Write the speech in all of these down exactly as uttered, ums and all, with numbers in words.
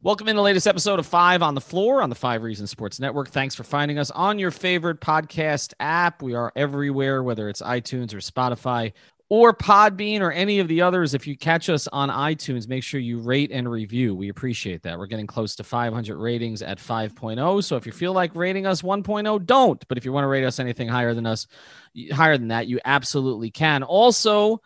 Welcome in the latest episode of Five on the Floor on the Five Reasons Sports Network. Thanks for finding us on your favorite podcast app. We are everywhere, whether it's iTunes or Spotify or Podbean or any of the others. If you catch us on iTunes, make sure you rate and review. We appreciate that. We're getting close to five hundred ratings at five point oh. So if you feel like rating us one point oh, don't. But if you want to rate us anything higher than us, higher than that, you absolutely can. Also,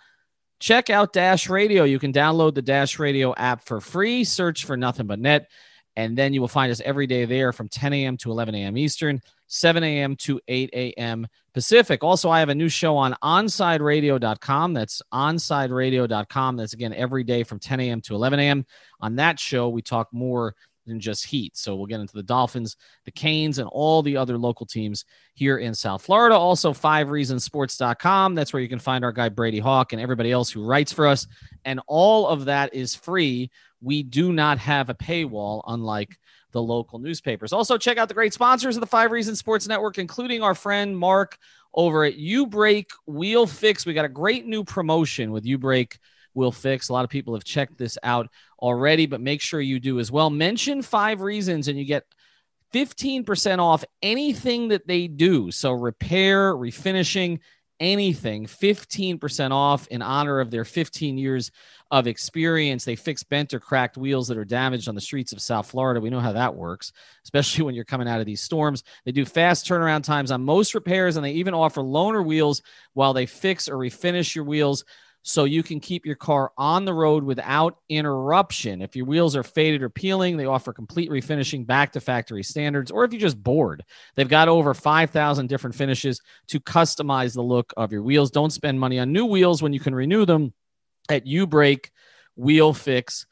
check out Dash Radio. You can download the Dash Radio app for free. Search for Nothing But Net, and then you will find us every day there from ten a.m. to eleven a.m. Eastern, seven a.m. to eight a.m. Pacific. Also, I have a new show on on side radio dot com. That's on side radio dot com. That's, again, every day from ten a.m. to eleven a.m. On that show, we talk more than just Heat. So we'll get into the Dolphins, the Canes, and all the other local teams here in South Florida. Also, five reasons sports dot com. That's where you can find our guy Brady Hawk and everybody else who writes for us. And all of that is free. We do not have a paywall, unlike the local newspapers. Also, check out the great sponsors of the Five Reasons Sports Network, including our friend Mark over at You Break, We'll Fix. We got a great new promotion with You Break, We'll Fix. A lot of people have checked this out already, but make sure you do as well. Mention Five Reasons and you get fifteen percent off anything that they do. So repair, refinishing, anything, fifteen percent off in honor of their fifteen years of experience. They fix bent or cracked wheels that are damaged on the streets of South Florida. We know how that works, especially when you're coming out of these storms. They do fast turnaround times on most repairs, and they even offer loaner wheels while they fix or refinish your wheels, so you can keep your car on the road without interruption. If your wheels are faded or peeling, they offer complete refinishing back to factory standards. Or if you're just bored, they've got over five thousand different finishes to customize the look of your wheels. Don't spend money on new wheels when you can renew them at U Break Wheel Fix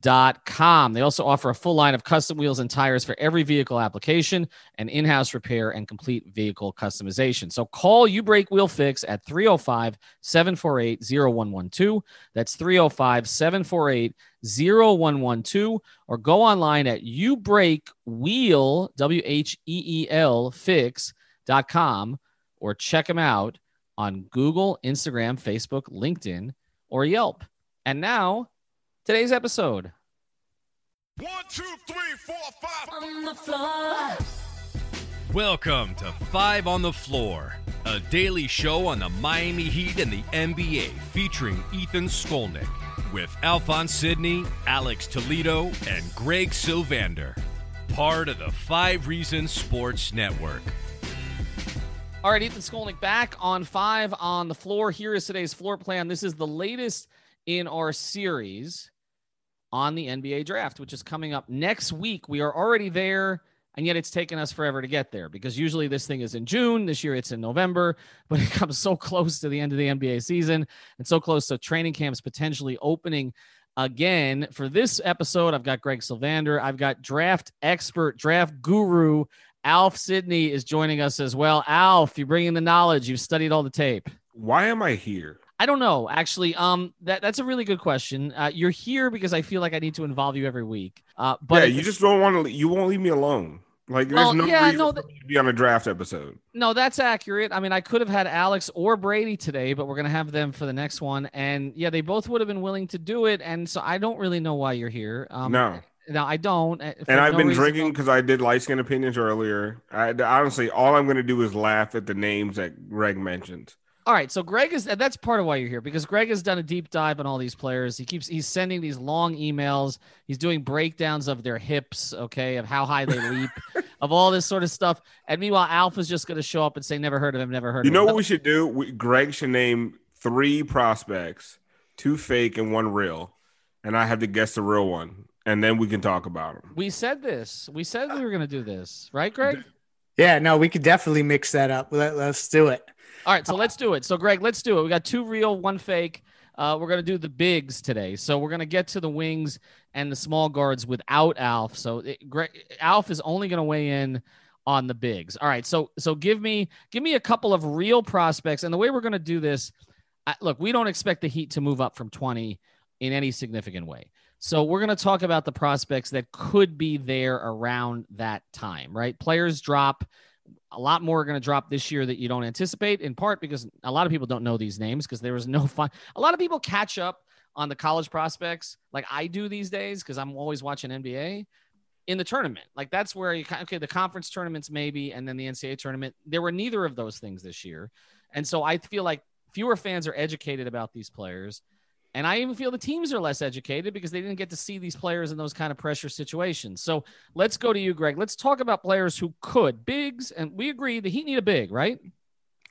dot com. They also offer a full line of custom wheels and tires for every vehicle application and in-house repair and complete vehicle customization. So call You Break Wheel Fix at three oh five, seven four eight, oh one one two. That's three oh five, seven four eight, oh one one two, or go online at U Break Wheel, W H E E L, fix dot com, or check them out on Google, Instagram, Facebook, LinkedIn, or Yelp. And now, today's episode. One, two, three, four, five. On the floor. Welcome to Five on the Floor, a daily show on the Miami Heat and the N B A featuring Ethan Skolnick with Alphonse Sidney, Alex Toledo, and Greg Sylvander. Part of the Five Reasons Sports Network. All right, Ethan Skolnick back on Five on the Floor. Here is today's floor plan. This is the latest in our series on the N B A draft, which is coming up next week. We are already there, and yet it's taken us forever to get there, because usually this thing is in June. This year it's in November, but it comes so close to the end of the N B A season and so close to training camps potentially opening again. For this episode, I've got Greg Sylvander. I've got draft expert, draft guru, Alf Sidney is joining us as well. Alf, you're bringing the knowledge. You've studied all the tape. Why am I here? I don't know, actually. Um, that that's a really good question. Uh, you're here because I feel like I need to involve you every week. Uh, but yeah, you just don't want to. You won't leave me alone. Like, there's well, no yeah, reason no, th- to be on a draft episode. No, that's accurate. I mean, I could have had Alex or Brady today, but we're going to have them for the next one. And, yeah, they both would have been willing to do it. And so I don't really know why you're here. Um, no. No, I don't. And I've no been drinking because I did Light Skin Opinions earlier. I, honestly, all I'm going to do is laugh at the names that Greg mentioned. All right, so Greg is – that's part of why you're here, because Greg has done a deep dive on all these players. He keeps – he's sending these long emails. He's doing breakdowns of their hips, okay, of how high they leap, of all this sort of stuff. And meanwhile, Alpha's just going to show up and say, never heard of him, never heard you of him. You know what we should do? We, Greg should name three prospects, two fake and one real, and I have to guess the real one, and then we can talk about them. We said this. We said we were going to do this. Right, Greg? Yeah, no, we could definitely mix that up. Let, let's do it. All right, so let's do it. So, Greg, let's do it. We got two real, one fake. Uh, we're going to do the bigs today. So we're going to get to the wings and the small guards without Alf. So it, Greg, Alf is only going to weigh in on the bigs. All right, so so give me give me a couple of real prospects. And the way we're going to do this, I, look, we don't expect the Heat to move up from twenty in any significant way. So we're going to talk about the prospects that could be there around that time, right? Players drop. A lot more are going to drop this year that you don't anticipate, in part because a lot of people don't know these names because there was no fun. A lot of people catch up on the college prospects like I do these days because I'm always watching N B A in the tournament. Like that's where you okay, the conference tournaments maybe, and then the N C A A tournament. There were neither of those things this year. And so I feel like fewer fans are educated about these players. And I even feel the teams are less educated because they didn't get to see these players in those kind of pressure situations. So let's go to you, Greg. Let's talk about players who could. Bigs, and we agree the Heat need a big, right,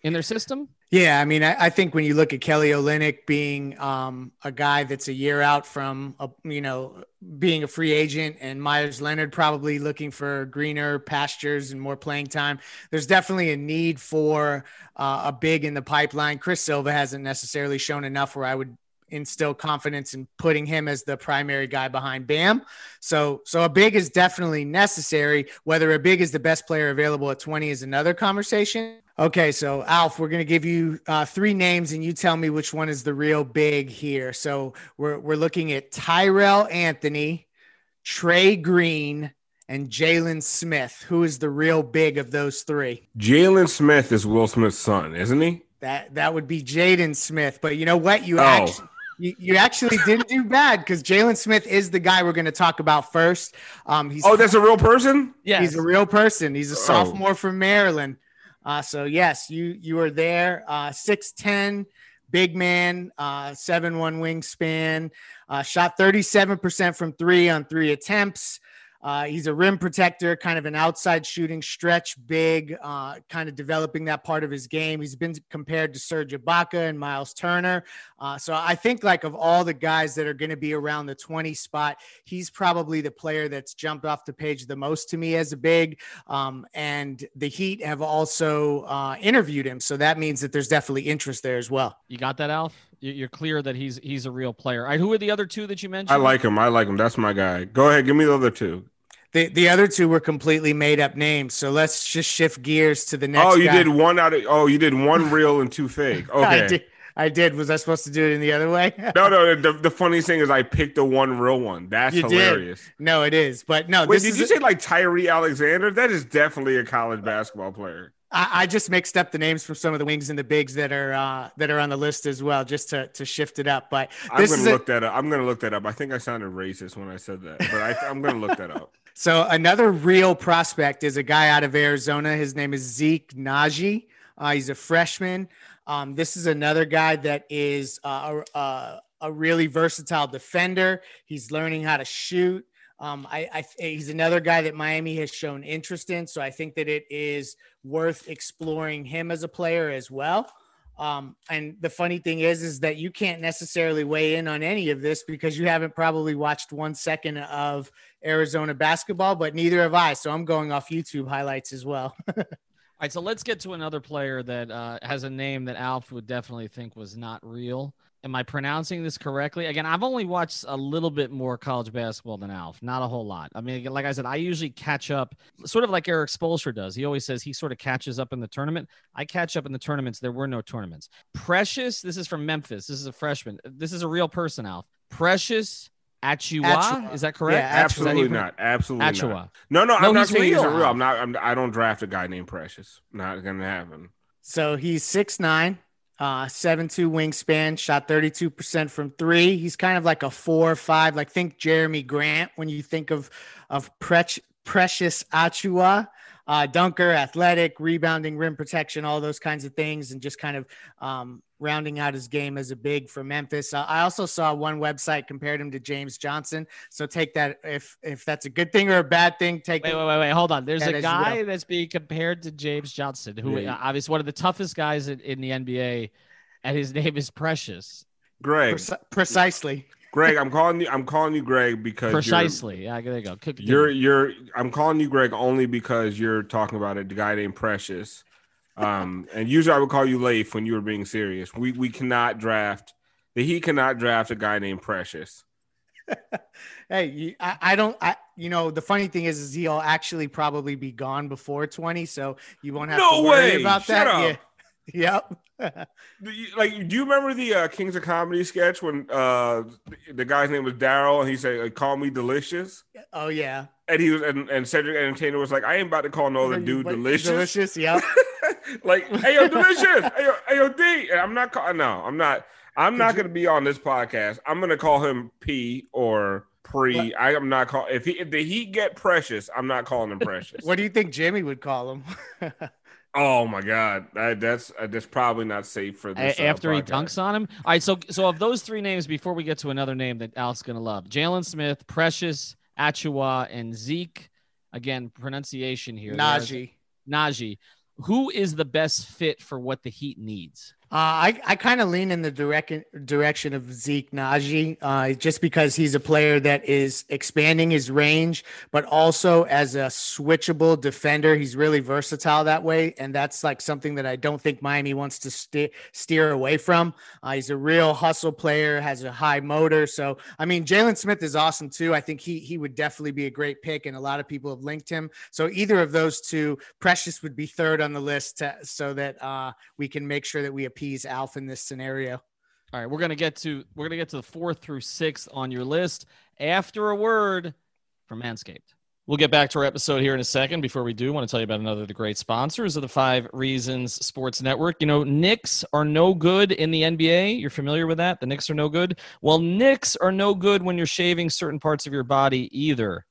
in their system? Yeah, I mean, I, I think when you look at Kelly Olynyk being um, a guy that's a year out from, a, you know, being a free agent, and Myers Leonard probably looking for greener pastures and more playing time, there's definitely a need for uh, a big in the pipeline. Chris Silva hasn't necessarily shown enough where I would – instill confidence in putting him as the primary guy behind Bam. So, so a big is definitely necessary. Whether a big is the best player available at twenty is another conversation. Okay. So Alf, we're going to give you uh, three names and you tell me which one is the real big here. So we're, we're looking at Tyrell Anthony, Trey Green, and Jalen Smith. Who is the real big of those three? Jalen Smith is Will Smith's son, isn't he? That, that would be Jaden Smith, but you know what? You oh. actually, You, you actually didn't do bad because Jalen Smith is the guy we're going to talk about first. Um, he's, oh, that's a real person? Yes. He's a real person. He's a sophomore oh. from Maryland. Uh, so, yes, you you are there. Uh, six ten, big man, uh, seven one wingspan, uh, shot thirty-seven percent from three on three attempts. Uh, he's a rim protector, kind of an outside shooting stretch big, uh, kind of developing that part of his game. He's been compared to Serge Ibaka and Miles Turner. Uh, so I think like of all the guys that are going to be around the twenty spot, he's probably the player that's jumped off the page the most to me as a big. Um, and the Heat have also uh, interviewed him. So that means that there's definitely interest there as well. You got that, Alf? You're clear that he's he's a real player. All right, who are the other two that you mentioned? I like him. I like him. That's my guy. Go ahead. Give me the other two. The the other two were completely made up names. So let's just shift gears to the next Oh, you guy. did one out of – oh, you did one real and two fake. Okay. I did. I did. Was I supposed to do it in the other way? no, no. The, the funniest thing is I picked the one real one. That's you hilarious. Did. No, it is. But no. Wait, this did is you a- say like Tyree Alexander? That is definitely a college basketball player. I just mixed up the names from some of the wings and the bigs that are uh, that are on the list as well, just to, to shift it up. But this I'm going to look a- that up. I'm going to look that up. I think I sounded racist when I said that, but I, I'm going to look that up. So another real prospect is a guy out of Arizona. His name is Zeke Nnaji. Uh, he's a freshman. Um, this is another guy that is uh, a, a really versatile defender. He's learning how to shoot. Um, I, I, he's another guy that Miami has shown interest in. So I think that it is worth exploring him as a player as well. Um, and the funny thing is, is that you can't necessarily weigh in on any of this because you haven't probably watched one second of Arizona basketball, but neither have I. So I'm going off YouTube highlights as well. All right, so let's get to another player that uh, has a name that Alf would definitely think was not real. Am I pronouncing this correctly? Again, I've only watched a little bit more college basketball than Alf, not a whole lot. I mean, like I said, I usually catch up sort of like Eric Spoelstra does. He always says he sort of catches up in the tournament. I catch up in the tournaments. There were no tournaments. Precious, this is from Memphis. This is a freshman. This is a real person, Alf. Precious Achiuwa, Achiuwa. Is that correct? Yeah, absolutely that not. Absolutely Achiuwa. Not. No, no, I'm no, not saying he's real. I'm not. I'm, I don't draft a guy named Precious. Not gonna happen. So he's six nine, uh, seven two wingspan, shot thirty-two percent from three. He's kind of like a four or five. Like think Jeremy Grant when you think of of Pre- Precious Achiuwa. Uh, dunker, athletic, rebounding, rim protection, all those kinds of things, and just kind of um, rounding out his game as a big for Memphis. Uh, I also saw one website compared him to James Johnson. So take that if if that's a good thing or a bad thing. Take wait, it, wait, wait, wait. Hold on. There's a guy that's being compared to James Johnson, who yeah. obviously one of the toughest guys in, in the N B A, and his name is Precious. Greg, Prec- precisely. Greg, I'm calling you. I'm calling you Greg because precisely. You're, yeah, there you go. Cook you're, you're. I'm calling you Greg only because you're talking about a guy named Precious, um, and usually I would call you Leif when you were being serious. We we cannot draft. The Heat cannot draft a guy named Precious. Hey, I, I don't. I you know the funny thing is, is he'll actually probably be gone before twenty, so you won't have no to worry way. About Shut that. Up. Yeah. Yep. Like, do you remember the uh, Kings of Comedy sketch when uh, the guy's name was Daryl and he said, "Call me delicious"? Oh yeah. And he was, and, and Cedric Entertainer was like, "I ain't about to call no other dude what, delicious." Delicious, yeah. Like, hey yo, delicious, hey yo, hey yo, D. And I'm not calling. No, I'm not. I'm Did not going to be on this podcast. I'm going to call him P or Pre. What? I am not calling. If he if the Heat get Precious, I'm not calling him Precious. What do you think Jimmy would call him? Oh my God, I, that's uh, that's probably not safe for this. Uh, After podcast. He dunks on him, all right. So, so of those three names, before we get to another name that Al's gonna love, Jalen Smith, Precious Achiuwa, and Zeke. Again, pronunciation here. Nnaji. Nnaji. Who is the best fit for what the Heat needs? Uh, I, I kind of lean in the direct, direction of Zeke Nnaji, uh, just because he's a player that is expanding his range, but also as a switchable defender. He's really versatile that way, and that's like something that I don't think Miami wants to st- steer away from. Uh, he's a real hustle player, has a high motor. So, I mean, Jalen Smith is awesome too. I think he he would definitely be a great pick, and a lot of people have linked him. So either of those two, Precious would be third on the list to, so that uh, we can make sure that we P's Alf in this scenario. All right, we're gonna get to we're gonna get to the fourth through sixth on your list after a word from Manscaped. We'll get back to our episode here in a second. Before we do, I want to tell you about another of the great sponsors of the Five Reasons Sports Network. You know, Knicks are no good in the N B A. You're familiar with that? The Knicks are no good. Well, Knicks are no good when you're shaving certain parts of your body either.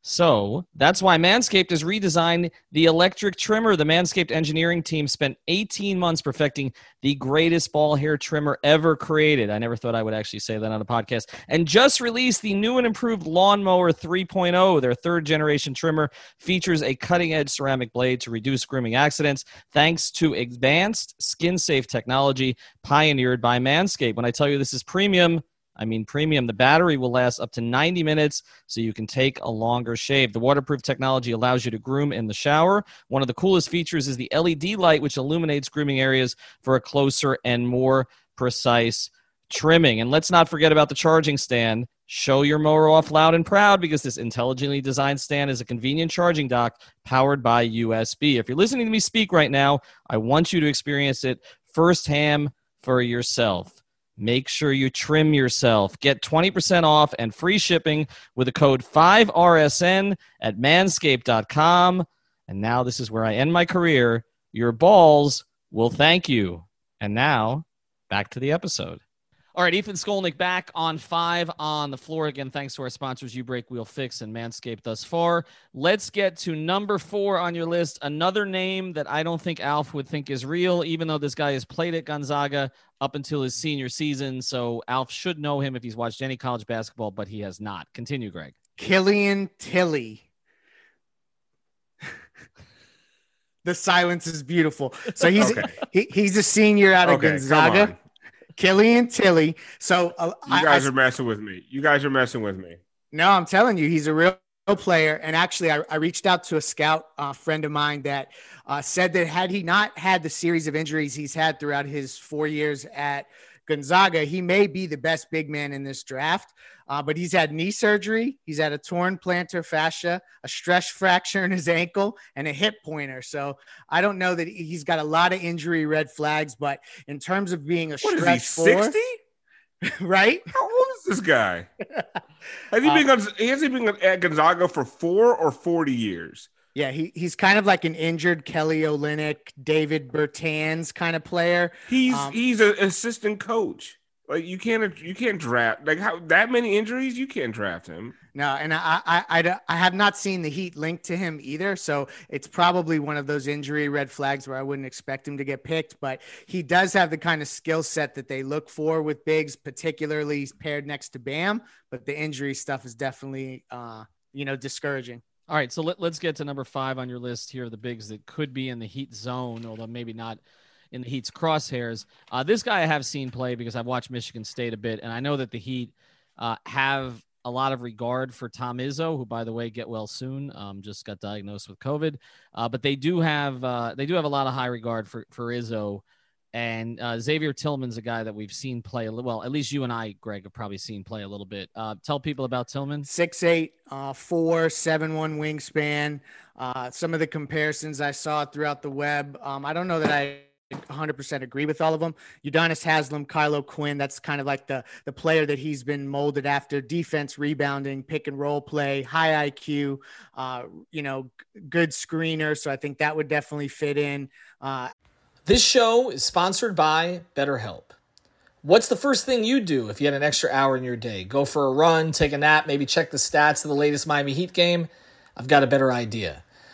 So that's why Manscaped has redesigned the electric trimmer. The Manscaped engineering team spent eighteen months perfecting the greatest ball hair trimmer ever created. I never thought I would actually say that on a podcast. And just released the new and improved Lawnmower three point oh. Their third generation trimmer features a cutting-edge ceramic blade to reduce grooming accidents thanks to advanced skin-safe technology pioneered by Manscaped. When I tell you this is premium, I mean premium. The battery will last up to ninety minutes, so you can take a longer shave. The waterproof technology allows you to groom in the shower. One of the coolest features is the L E D light, which illuminates grooming areas for a closer and more precise trimming. And let's not forget about the charging stand. Show your mower off loud and proud because this intelligently designed stand is a convenient charging dock powered by U S B. If you're listening to me speak right now, I want you to experience it firsthand for yourself. Make sure you trim yourself. Get twenty percent off and free shipping with the code five R S N at manscaped dot com. And now this is where I end my career. Your balls will thank you. And now back to the episode. All right, Ethan Skolnick back on Five on the Floor. Again, thanks to our sponsors, You Break, We'll Fix, and Manscaped thus far. Let's get to number four on your list. Another name that I don't think Alf would think is real, even though this guy has played at Gonzaga up until his senior season. So Alf should know him if he's watched any college basketball, but he has not. Continue, Greg. Killian Tillie. The silence is beautiful. So he's okay. he, he's a senior out of okay, Gonzaga. Killian Tillie. So uh, you guys I, are messing with me. You guys are messing with me. No, I'm telling you, he's a real player. And actually, I, I reached out to a scout uh, friend of mine that uh, said that had he not had the series of injuries he's had throughout his four years at Gonzaga, he may be the best big man in this draft, uh, but he's had knee surgery. He's had a torn plantar fascia, a stress fracture in his ankle, and a hip pointer. So I don't know that he's got a lot of injury red flags, but in terms of being a stretch what is he, four, sixty? Right? How old is this guy? Has he been, um, has he been at Gonzaga for four or forty years? Yeah, he he's kind of like an injured Kelly Olynyk, David Bertans kind of player. He's um, he's an assistant coach. Like you can't you can't draft like how that many injuries. You can't draft him. No, and I I, I I have not seen the Heat linked to him either. So it's probably one of those injury red flags where I wouldn't expect him to get picked. But he does have the kind of skill set that they look for with bigs, particularly paired next to Bam. But the injury stuff is definitely uh, you know discouraging. All right, so let, let's get to number five on your list here, the bigs that could be in the Heat zone, although maybe not in the Heat's crosshairs. Uh, this guy I have seen play because I've watched Michigan State a bit, and I know that the Heat uh, have a lot of regard for Tom Izzo, who, by the way, get well soon, um, just got diagnosed with COVID. Uh, but they do have uh, they do have a lot of high regard for, for Izzo, and uh, Xavier Tillman's a guy that we've seen play a little. Well, at least you and I, Greg, have probably seen play a little bit. Uh, tell people about Tillman. six eight Uh, four, seven, one wingspan. Uh, some of the comparisons I saw throughout the web. Um, I don't know that I one hundred percent agree with all of them. Udonis Haslem, Kylo Quinn, that's kind of like the, the player that he's been molded after. Defense, rebounding, pick and roll play, high I Q, uh, you know, g- good screener. So I think that would definitely fit in. Uh, this show is sponsored by BetterHelp. What's the first thing you'd do if you had an extra hour in your day? Go for a run, take a nap, maybe check the stats of the latest Miami Heat game? I've got a better idea.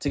to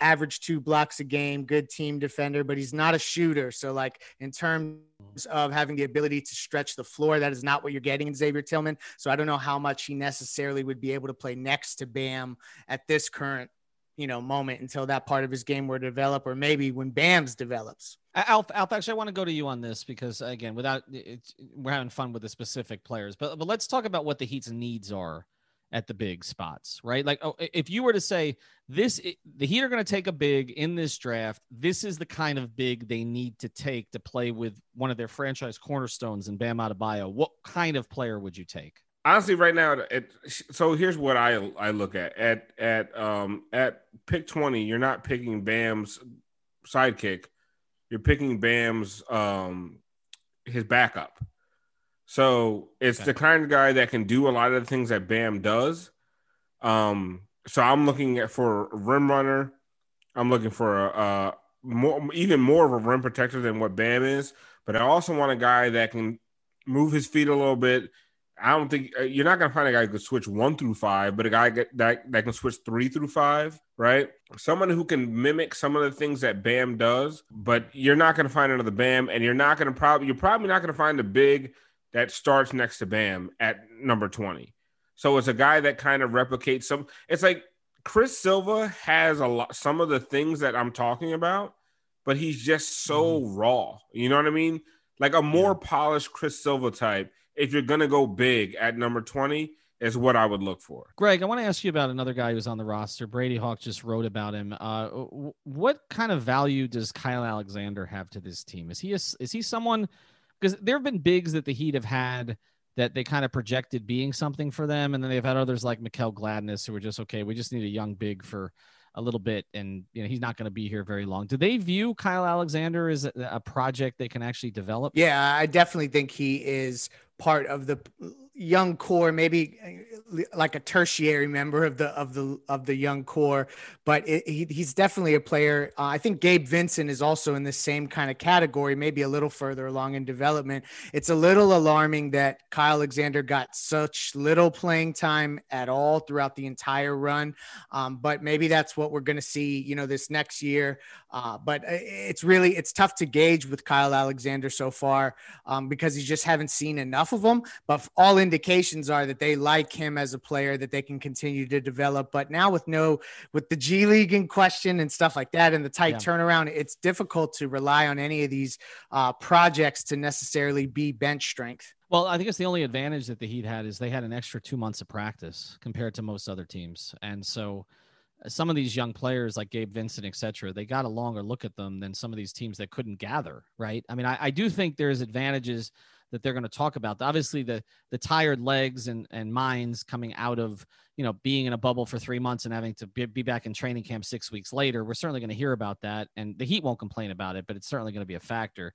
Average two blocks a game, good team defender, but he's not a shooter. So, like, in terms of having the ability to stretch the floor, that is not what you're getting in Xavier Tillman. So I don't know how much he necessarily would be able to play next to Bam at this current, you know, moment until that part of his game were developed, or maybe when Bam's develops. Alf, Alf, actually, I want to go to you on this because, again, without it's, we're having fun with the specific players, but but let's talk about what the Heat's needs are at the big spots, right? Like, oh, if you were to say this, the Heat are going to take a big in this draft. This is the kind of big they need to take to play with one of their franchise cornerstones in Bam Adebayo. What kind of player would you take? Honestly, right now, it, so here's what I I look at at at um at pick twenty. You're not picking Bam's sidekick. You're picking Bam's um his backup. So it's okay. The kind of guy that can do a lot of the things that Bam does. Um, so I'm looking at for a rim runner. I'm looking for a, a more even more of a rim protector than what Bam is. But I also want a guy that can move his feet a little bit. I don't think – you're not going to find a guy who can switch one through five, but a guy that, that can switch three through five, right? Someone who can mimic some of the things that Bam does, but you're not going to find another Bam, and you're not going to probably – you're probably not going to find a big that starts next to Bam at number twenty. So it's a guy that kind of replicates some – it's like Chris Silva has a lot, some of the things that I'm talking about, but he's just so mm-hmm. raw. You know what I mean? Like a more yeah. polished Chris Silva type. If you're going to go big at number twenty, is what I would look for. Greg, I want to ask you about another guy who's on the roster. Brady Hawk just wrote about him. Uh, what kind of value does Kyle Alexander have to this team? Is he a, is he someone – because there have been bigs that the Heat have had that they kind of projected being something for them, and then they've had others like Mikal Gladness who are just, okay, we just need a young big for a little bit, and you know he's not going to be here very long. Do they view Kyle Alexander as a, a project they can actually develop? Yeah, I definitely think he is – part of the young core, maybe like a tertiary member of the of the of the young core, but it, he, he's definitely a player. Uh, I think Gabe Vincent is also in the same kind of category, maybe a little further along in development. It's a little alarming that Kyle Alexander got such little playing time at all throughout the entire run, um, but maybe that's what we're going to see, you know, this next year. Uh, but it's really it's tough to gauge with Kyle Alexander so far um, because you just haven't seen enough of him, but all indications are that they like him as a player that they can continue to develop. But now with no, with the G League in question and stuff like that, and the tight yeah. turnaround, it's difficult to rely on any of these uh, projects to necessarily be bench strength. Well, I think it's the only advantage that the Heat had is they had an extra two months of practice compared to most other teams. And so some of these young players like Gabe Vincent, et cetera, they got a longer look at them than some of these teams that couldn't gather. Right. I mean, I, I do think there's advantages that they're going to talk about. Obviously the, the tired legs and, and minds coming out of, you know, being in a bubble for three months and having to be, be back in training camp six weeks later, we're certainly going to hear about that, and the Heat won't complain about it, but it's certainly going to be a factor.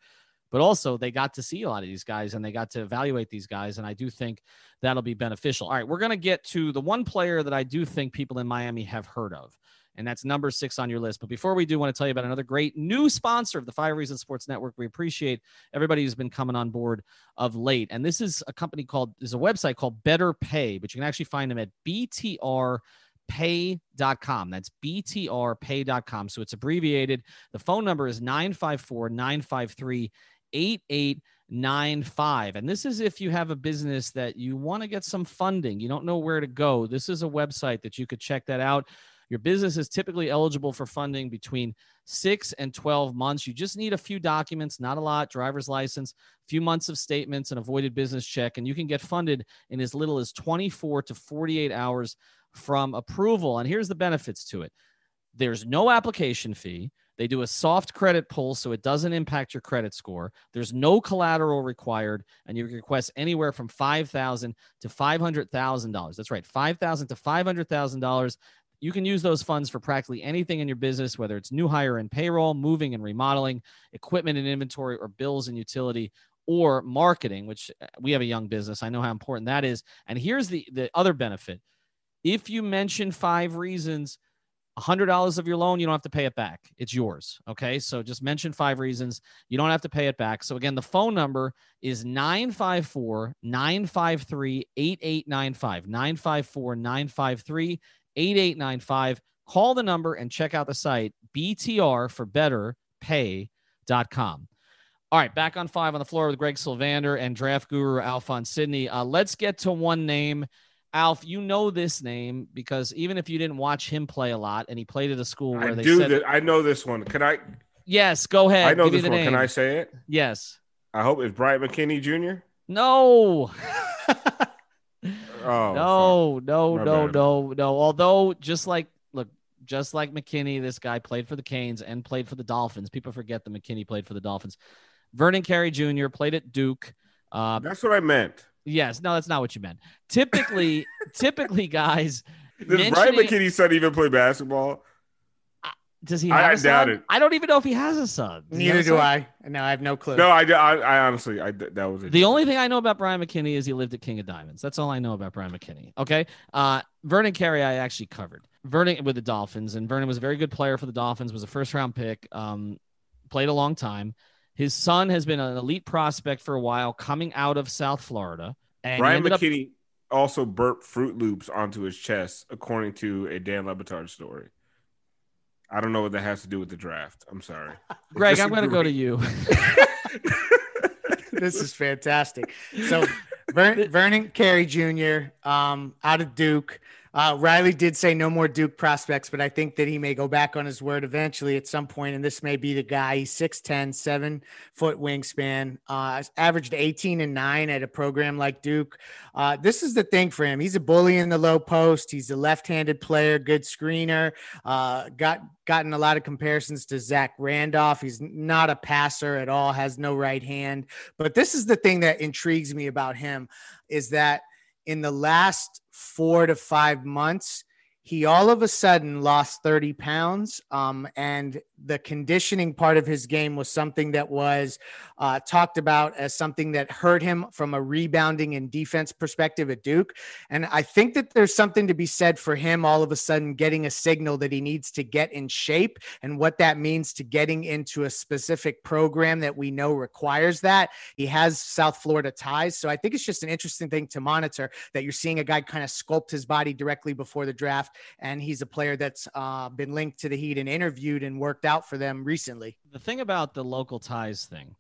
But also they got to see a lot of these guys and they got to evaluate these guys. And I do think that'll be beneficial. All right, we're going to get to the one player that I do think people in Miami have heard of, and that's number six on your list. But before we do, I want to tell you about another great new sponsor of the Five Reasons Sports Network. We appreciate everybody who's been coming on board of late. And this is a company called, there's a website called Better Pay, but you can actually find them at B T R Pay dot com. That's B T R Pay dot com. So it's abbreviated. The phone number is nine five four, nine five three, eight eight nine five. And this is if you have a business that you want to get some funding, you don't know where to go. This is a website that you could check that out. Your business is typically eligible for funding between six and twelve months. You just need a few documents, not a lot, driver's license, a few months of statements, and avoided business check, and you can get funded in as little as twenty-four to forty-eight hours from approval. And here's the benefits to it. There's no application fee. They do a soft credit pull, so it doesn't impact your credit score. There's no collateral required, and you can request anywhere from five thousand dollars to five hundred thousand dollars. That's right, five thousand dollars to five hundred thousand dollars. You can use those funds for practically anything in your business, whether it's new hire and payroll, moving and remodeling, equipment and inventory, or bills and utility, or marketing, which we have a young business. I know how important that is. And here's the, the other benefit. If you mention Five Reasons, one hundred dollars of your loan, you don't have to pay it back. It's yours, okay? So just mention Five Reasons. You don't have to pay it back. So again, the phone number is nine five four, nine five three, eight eight nine five, nine five four, nine five three, eight eight nine five. eight eight nine five. Call the number and check out the site, B T R for better pay dot com. All right, back on Five on the Floor with Greg Sylvander and draft guru Alphonse Sidney. Uh, let's get to one name. Alf, you know this name because even if you didn't watch him play a lot, and he played at a school where I they do said that, I know this one. Can I? Yes, go ahead. I know this one. Name. Can I say it? Yes. I hope it's Bryant McKinney Junior No. Oh, no, no, no, no, no, no. Although just like, look, just like McKinney, this guy played for the Canes and played for the Dolphins. People forget that McKinney played for the Dolphins. Vernon Carey Junior played at Duke. Uh, that's what I meant. Yes. No, that's not what you meant. Typically, typically guys. Does Brian McKinney's son even play basketball? Uh, does he have I, a son? I doubt it. I don't even know if he has a son. Does Neither do son? I. No, I have no clue. No, I, I, I honestly, I, that was it. The only thing I know about Brian McKinney is he lived at King of Diamonds. That's all I know about Brian McKinney. Okay. Uh, Vernon Carey, I actually covered Vernon with the Dolphins, and Vernon was a very good player for the Dolphins, was a first round pick, um, played a long time. His son has been an elite prospect for a while coming out of South Florida. And Ryan McKinney up... also burped Fruit Loops onto his chest, according to a Dan Le Batard story. I don't know what that has to do with the draft. I'm sorry. Greg, I'm going to go to you. This is fantastic. So Vern- Vernon Carey Junior Um, out of Duke. Uh, Riley did say no more Duke prospects, but I think that he may go back on his word eventually at some point, and this may be the guy. He's six ten, seven-foot wingspan, uh, averaged eighteen and nine at a program like Duke. Uh, this is the thing for him. He's a bully in the low post. He's a left-handed player, good screener, uh, got gotten a lot of comparisons to Zach Randolph. He's not a passer at all, has no right hand. But this is the thing that intrigues me about him is that in the last four to five months, he all of a sudden lost thirty pounds. Um, and the conditioning part of his game was something that was uh, talked about as something that hurt him from a rebounding and defense perspective at Duke. And I think that there's something to be said for him all of a sudden getting a signal that he needs to get in shape and what that means to getting into a specific program that we know requires that. He has South Florida ties. So I think it's just an interesting thing to monitor that you're seeing a guy kind of sculpt his body directly before the draft. And he's a player that's uh, been linked to the Heat and interviewed and worked out for them recently. The thing about the local ties thing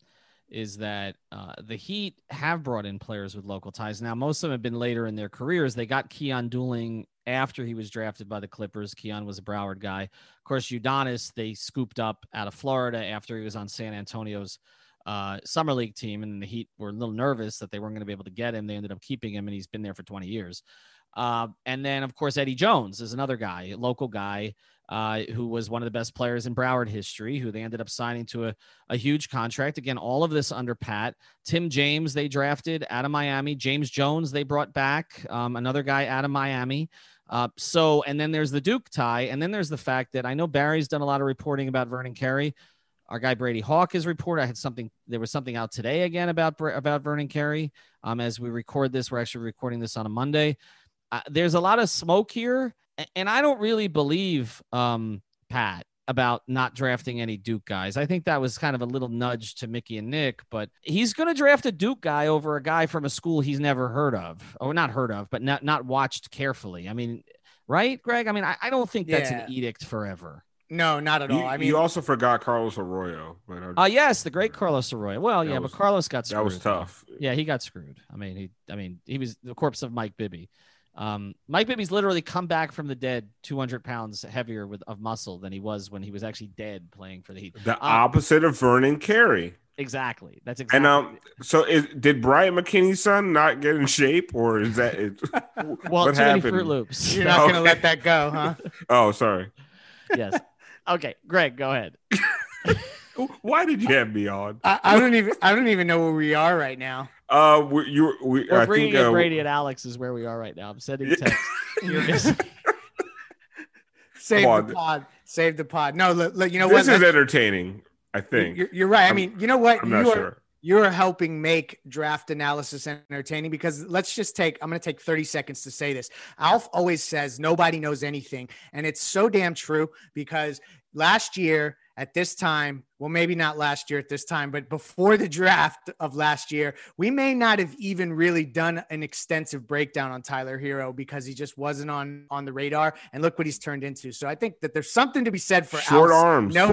is that uh, the Heat have brought in players with local ties. Now, most of them have been later in their careers. They got Keon Dooling after he was drafted by the Clippers. Keon was a Broward guy. Of course, Udonis, they scooped up out of Florida after he was on San Antonio's uh, summer league team. And the Heat were a little nervous that they weren't going to be able to get him. They ended up keeping him, and he's been there for twenty years. Uh, and then, of course, Eddie Jones is another guy, local guy, uh, who was one of the best players in Broward history, who they ended up signing to a, a huge contract. Again, all of this under Pat. Tim James, they drafted out of Miami. James Jones, they brought back, um, another guy out of Miami. Uh, so, and then there's the Duke tie. And then there's the fact that I know Barry's done a lot of reporting about Vernon Carey. Our guy Brady Hawk is reported. I had something, there was something out today again about, about Vernon Carey. Um, as we record this, we're actually recording this on a Monday. Uh, there's a lot of smoke here, and I don't really believe um, Pat about not drafting any Duke guys. I think that was kind of a little nudge to Mickey and Nick, but he's going to draft a Duke guy over a guy from a school he's never heard of, or not heard of, but not, not watched carefully. I mean, right, Greg? I mean, I, I don't think that's yeah. an edict forever. No, not at all. You, I mean, you also forgot Carlos Arroyo. Oh, uh, yes, the great Carlos Arroyo. Well, yeah, was, but Carlos got screwed. That was tough. Yeah, he got screwed. I mean, he, I mean, he was the corpse of Mike Bibby. Um, Mike Bibby's literally come back from the dead two hundred pounds heavier with of muscle than he was when he was actually dead playing for the Heat. The um, opposite of Vernon Carey. Exactly. That's exactly. And um, so is, did Brian McKinney's son not get in shape, or is that it? Well, what too happened? Many Fruit Loops. You're not okay. going to let that go, huh? Oh, sorry. Yes. Okay, Greg, go ahead. Why did you have me on? I, I don't even. I don't even know where we are right now. Uh, we're, you, we, we're I bringing think, in uh, Brady and Alex is where we are right now. I'm sending text. You're missing. Save the pod. Save the pod. No, look, look, you know this what? This is entertaining. I think you're, you're right. I'm, I mean, you know what? I'm not you are, sure. You're helping make draft analysis entertaining because let's just take, I'm going to take thirty seconds to say this. Alf always says nobody knows anything. And it's so damn true because last year at this time, well, maybe not last year at this time, but before the draft of last year, we may not have even really done an extensive breakdown on Tyler Hero because he just wasn't on, on the radar. And look what he's turned into. So I think that there's something to be said for short Alf's arms. No,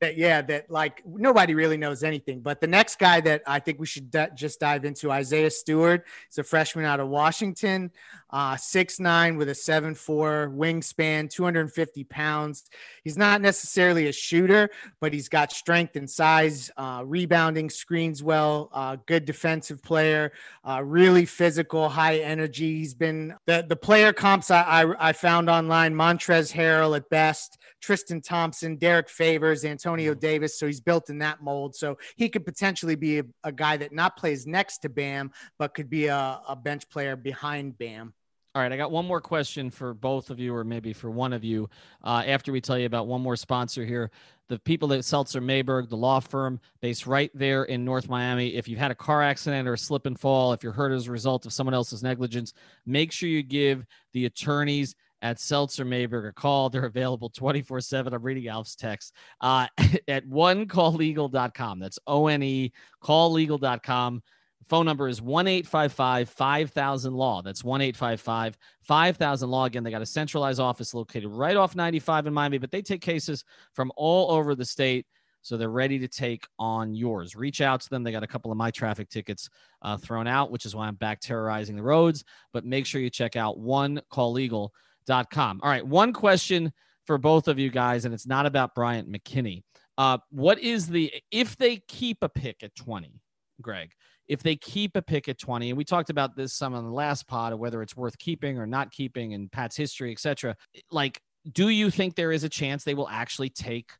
That, yeah, that like nobody really knows anything. But the next guy that I think we should d- just dive into, Isaiah Stewart. He's a freshman out of Washington, uh, six nine with a seven four wingspan, two hundred fifty pounds. He's not necessarily a shooter, but he's got strength and size, uh, rebounding, screens well, uh, good defensive player, uh, really physical, high energy. He's been the, the player comps I, I, I found online, Montrezl Harrell at best, Tristan Thompson, Derek Favors, Antonio Antonio Davis. So he's built in that mold. So he could potentially be a, a guy that not plays next to Bam, but could be a, a bench player behind Bam. All right. I got one more question for both of you, or maybe for one of you, uh, after we tell you about one more sponsor here. The people at Seltzer Mayberg, the law firm based right there in North Miami. If you've had a car accident or a slip and fall, if you're hurt as a result of someone else's negligence, make sure you give the attorneys at Seltzer Mayberg a call. They're available twenty-four seven. I'm reading Alf's text uh, at one call legal dot com. That's O N E, call legal dot com. Phone number is one eight five five, five thousand, L A W. That's one eight five five, five thousand, L A W. Again, they got a centralized office located right off ninety-five in Miami, but they take cases from all over the state, so they're ready to take on yours. Reach out to them. They got a couple of my traffic tickets uh, thrown out, which is why I'm back terrorizing the roads, but make sure you check out one call legal dot com. All right, one question for both of you guys, and it's not about Bryant McKinney. Uh, what is the – if they keep a pick at twenty, Greg – if they keep a pick at twenty, and we talked about this some on the last pod of whether it's worth keeping or not keeping and Pat's history, et cetera, like, do you think there is a chance they will actually take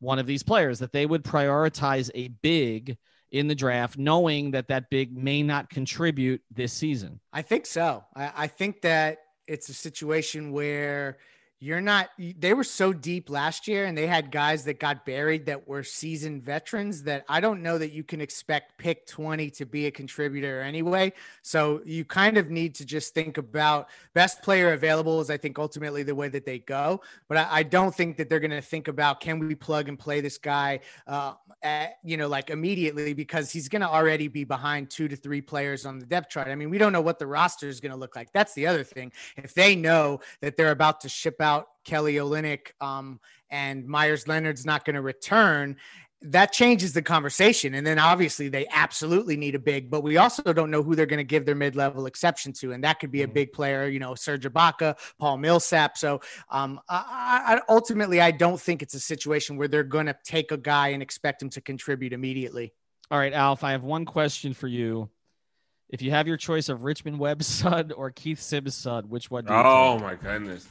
one of these players, that they would prioritize a big in the draft, knowing that that big may not contribute this season? I think so. I, I think that it's a situation where you're not, they were so deep last year and they had guys that got buried that were seasoned veterans that I don't know that you can expect pick twenty to be a contributor anyway. So you kind of need to just think about best player available is I think ultimately the way that they go, but I, I don't think that they're going to think about, can we plug and play this guy, uh, at, you know, like immediately, because he's going to already be behind two to three players on the depth chart. I mean, we don't know what the roster is going to look like. That's the other thing. If they know that they're about to ship out Kelly Olynyk um, and Myers Leonard's not going to return, that changes the conversation. And then obviously they absolutely need a big, but we also don't know who they're going to give their mid-level exception to. And that could be a big player, you know, Serge Ibaka, Paul Millsap. So um, I, I, ultimately I don't think it's a situation where they're going to take a guy and expect him to contribute immediately. All right, Alf, I have one question for you. If you have your choice of Richmond Webb's son or Keith Simm's son, which one do you Oh take? My goodness.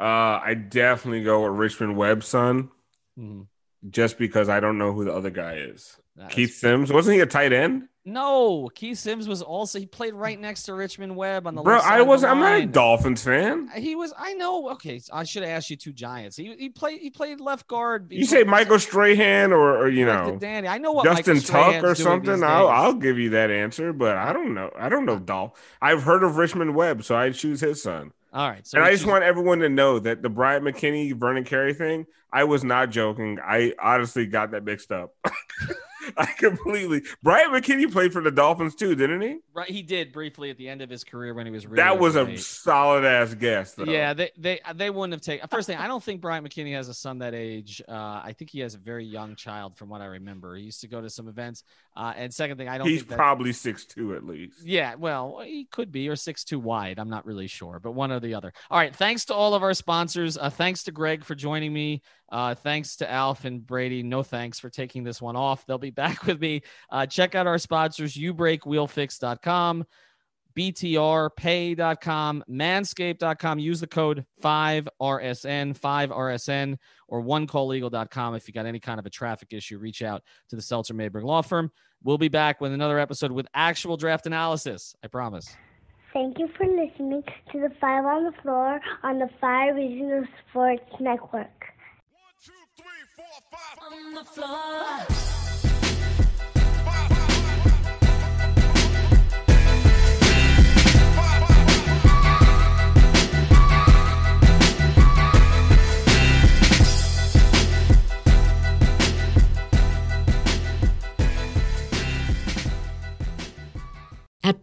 Uh, I definitely go with Richmond Webb's son, mm-hmm. just because I don't know who the other guy is. That Keith is... Sims, wasn't he a tight end? No, Keith Sims was also. He played right next to Richmond Webb on the bro. Left side I was. Of the I'm line. Not a Dolphins fan. He was. I know. Okay, I should have asked you two Giants. He he played. He played left guard. You say Michael Strahan or, or you like know Danny. I know what Justin Michael Tuck or something. I'll days. I'll give you that answer, but I don't know. I don't know Dolph. I've heard of Richmond Webb, so I choose his son. All right. So and I just you... want everyone to know that the Bryant McKinney, Vernon Carey thing, I was not joking. I honestly got that mixed up. I completely. Bryant McKinney played for the Dolphins too, didn't he? Right. He did briefly at the end of his career when he was really. That was a solid ass guess, though. Yeah. They, they, they wouldn't have taken. First thing, I don't think Bryant McKinney has a son that age. Uh, I think he has a very young child from what I remember. He used to go to some events. Uh, and second thing, I don't He's think. He's probably six two at least. Yeah. Well, he could be, or six two wide. I'm not really sure, but one or the other. All right. Thanks to all of our sponsors. Uh, thanks to Greg for joining me. Uh, thanks to Alf and Brady. No thanks for taking this one off. They'll be back with me. Uh, check out our sponsors, you break wheel fix dot com, B T R Pay dot com, Manscaped dot com. Use the code five R S N, five R S N, or one call legal dot com. If you got any kind of a traffic issue, reach out to the Seltzer Mayberg Law Firm. We'll be back with another episode with actual draft analysis. I promise. Thank you for listening to the Five on the Floor on the Five Regional Sports Network. Four, on the floor. At